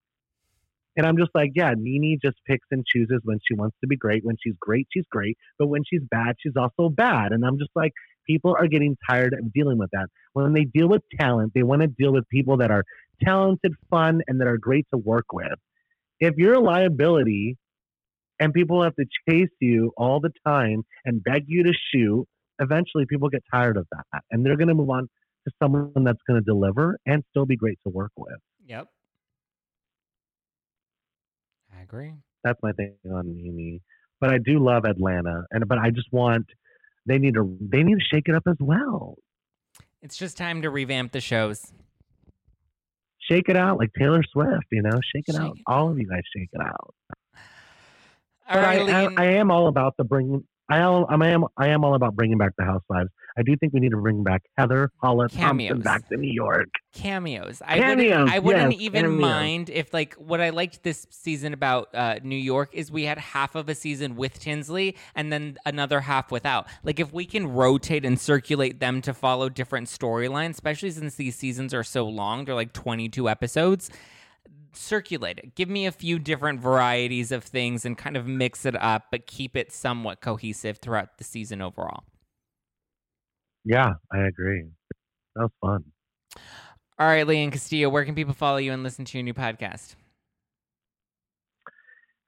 And I'm just like, yeah, Nene just picks and chooses when she wants to be great. When she's great, she's great. But when she's bad, she's also bad. And I'm just like, people are getting tired of dealing with that. When they deal with talent, they want to deal with people that are talented, fun, and that are great to work with. If you're a liability and people have to chase you all the time and beg you to shoot, eventually people get tired of that. And they're going to move on to someone that's going to deliver and still be great to work with. Yep. I agree. That's my thing on Nene. But I do love Atlanta. But I just want... They need to shake it up as well. It's just time to revamp the shows. Shake it out like Taylor Swift, you know? Shake it out. All of you guys, shake it out. All right, I am all about bringing back the Housewives. I do think we need to bring back Heather Holla Thompson back to New York. Cameos. I wouldn't even mind if, like, what I liked this season about New York is we had half of a season with Tinsley and then another half without. Like, if we can rotate and circulate them to follow different storylines, especially since these seasons are so long, they're like 22 episodes. Circulate it. Give me a few different varieties of things and kind of mix it up, but keep it somewhat cohesive throughout the season overall. Yeah, I agree. That was fun. All right, Lian Castillo, where can people follow you and listen to your new podcast?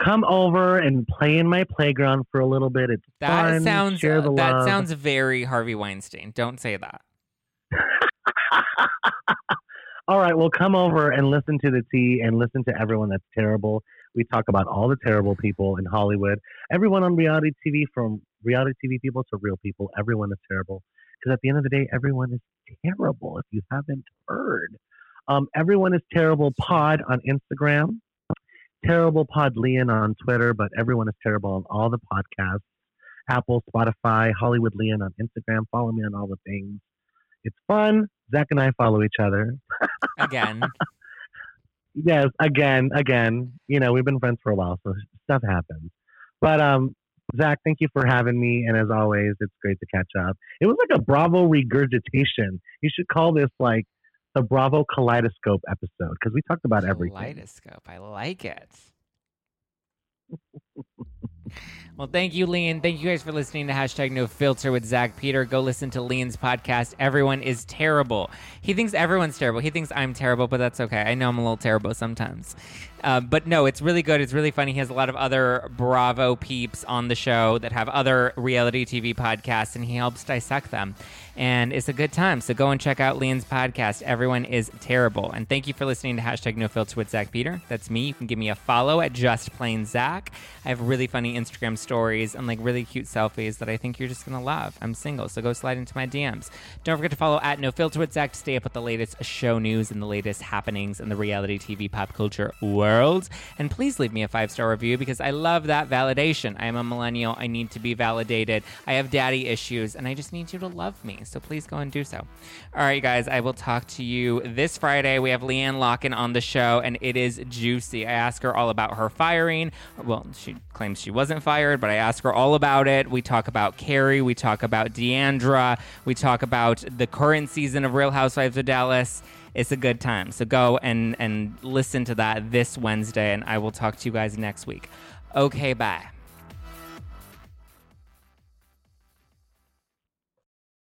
Come over and play in my playground for a little bit. It's fun. That sounds very Harvey Weinstein. Don't say that. All right, well, come over and listen to the tea and listen to Everyone That's Terrible. We talk about all the terrible people in Hollywood. Everyone on reality TV, from reality TV people to real people, everyone is terrible. Because at the end of the day, everyone is terrible, if you haven't heard. Everyone Is Terrible Pod on Instagram. Terrible Pod Lian on Twitter, but Everyone Is Terrible on all the podcasts. Apple, Spotify, Hollywood Lian on Instagram. Follow me on all the things. It's fun. Zach and I follow each other. Again. Yes, again. You know, we've been friends for a while, so stuff happens. But Zach, thank you for having me. And as always, it's great to catch up. It was like a Bravo regurgitation. You should call this like the Bravo Kaleidoscope episode because we talked about everything. Kaleidoscope. I like it. Well, thank you, Lian. Thank you guys for listening to #NoFilter with Zach Peter. Go listen to Lian's podcast, Everyone Is Terrible. He thinks everyone's terrible. He thinks I'm terrible, but that's okay. I know I'm a little terrible sometimes. But no, it's really good. It's really funny. He has a lot of other Bravo peeps on the show that have other reality TV podcasts, and he helps dissect them. And it's a good time. So go and check out Lian's podcast, Everyone Is Terrible. And thank you for listening to #NoFilter with Zach Peter. That's me. You can give me a follow at Just Plain Zach. I have really funny Instagram stories and like really cute selfies that I think you're just going to love. I'm single, so go slide into my DMs. Don't forget to follow at NoFilter with Zach to stay up with the latest show news and the latest happenings in the reality TV pop culture world. And please leave me a 5-star review because I love that validation. I am a millennial. I need to be validated. I have daddy issues and I just need you to love me. So please go and do so. All right, guys, I will talk to you this Friday. We have Leanne Locken on the show, and it is juicy. I ask her all about her firing. Well, she claims she wasn't fired, but I ask her all about it. We talk about Carrie. We talk about Deandra. We talk about the current season of Real Housewives of Dallas. It's a good time. So go and listen to that this Wednesday, and I will talk to you guys next week. Okay, bye.